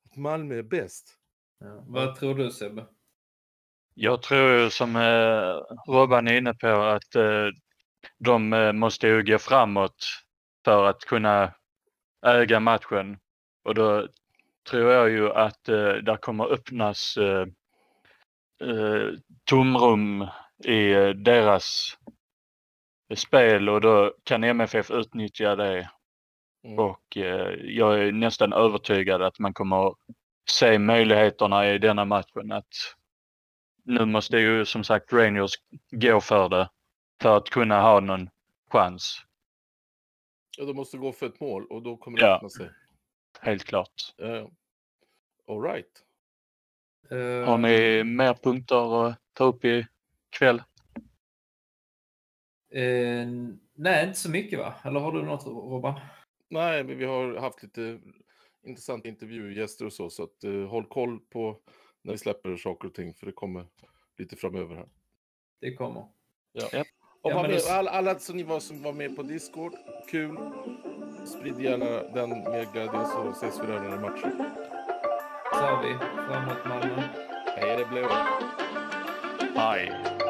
att Malmö är bäst? Ja. Vad tror du, Sebbe? Jag tror, som Robban är inne på, att de måste gå framåt för att kunna äga matchen. Och då tror jag ju att där kommer öppnas tomrum i deras spel, och då kan MFF utnyttja det. Och jag är nästan övertygad att man kommer se möjligheterna i denna matchen, att nu måste ju som sagt Rangers gå för det för att kunna ha någon chans. Ja, de måste gå för ett mål och då kommer det öppna sig. Helt klart. All right. Har ni mer punkter att ta upp i kväll? Nej, inte så mycket, va? Eller har du något, Robban? Nej, men vi har haft lite intressanta intervjugäster och så att håll koll på när vi släpper saker och ting, för det kommer lite framöver här. Det kommer. Ja. Och alla som var med på Discord, kul. Sprid gärna den med glädje, så ses vi där i matchen. Så har vi framåt Malmö. Hej, det blev. Hej.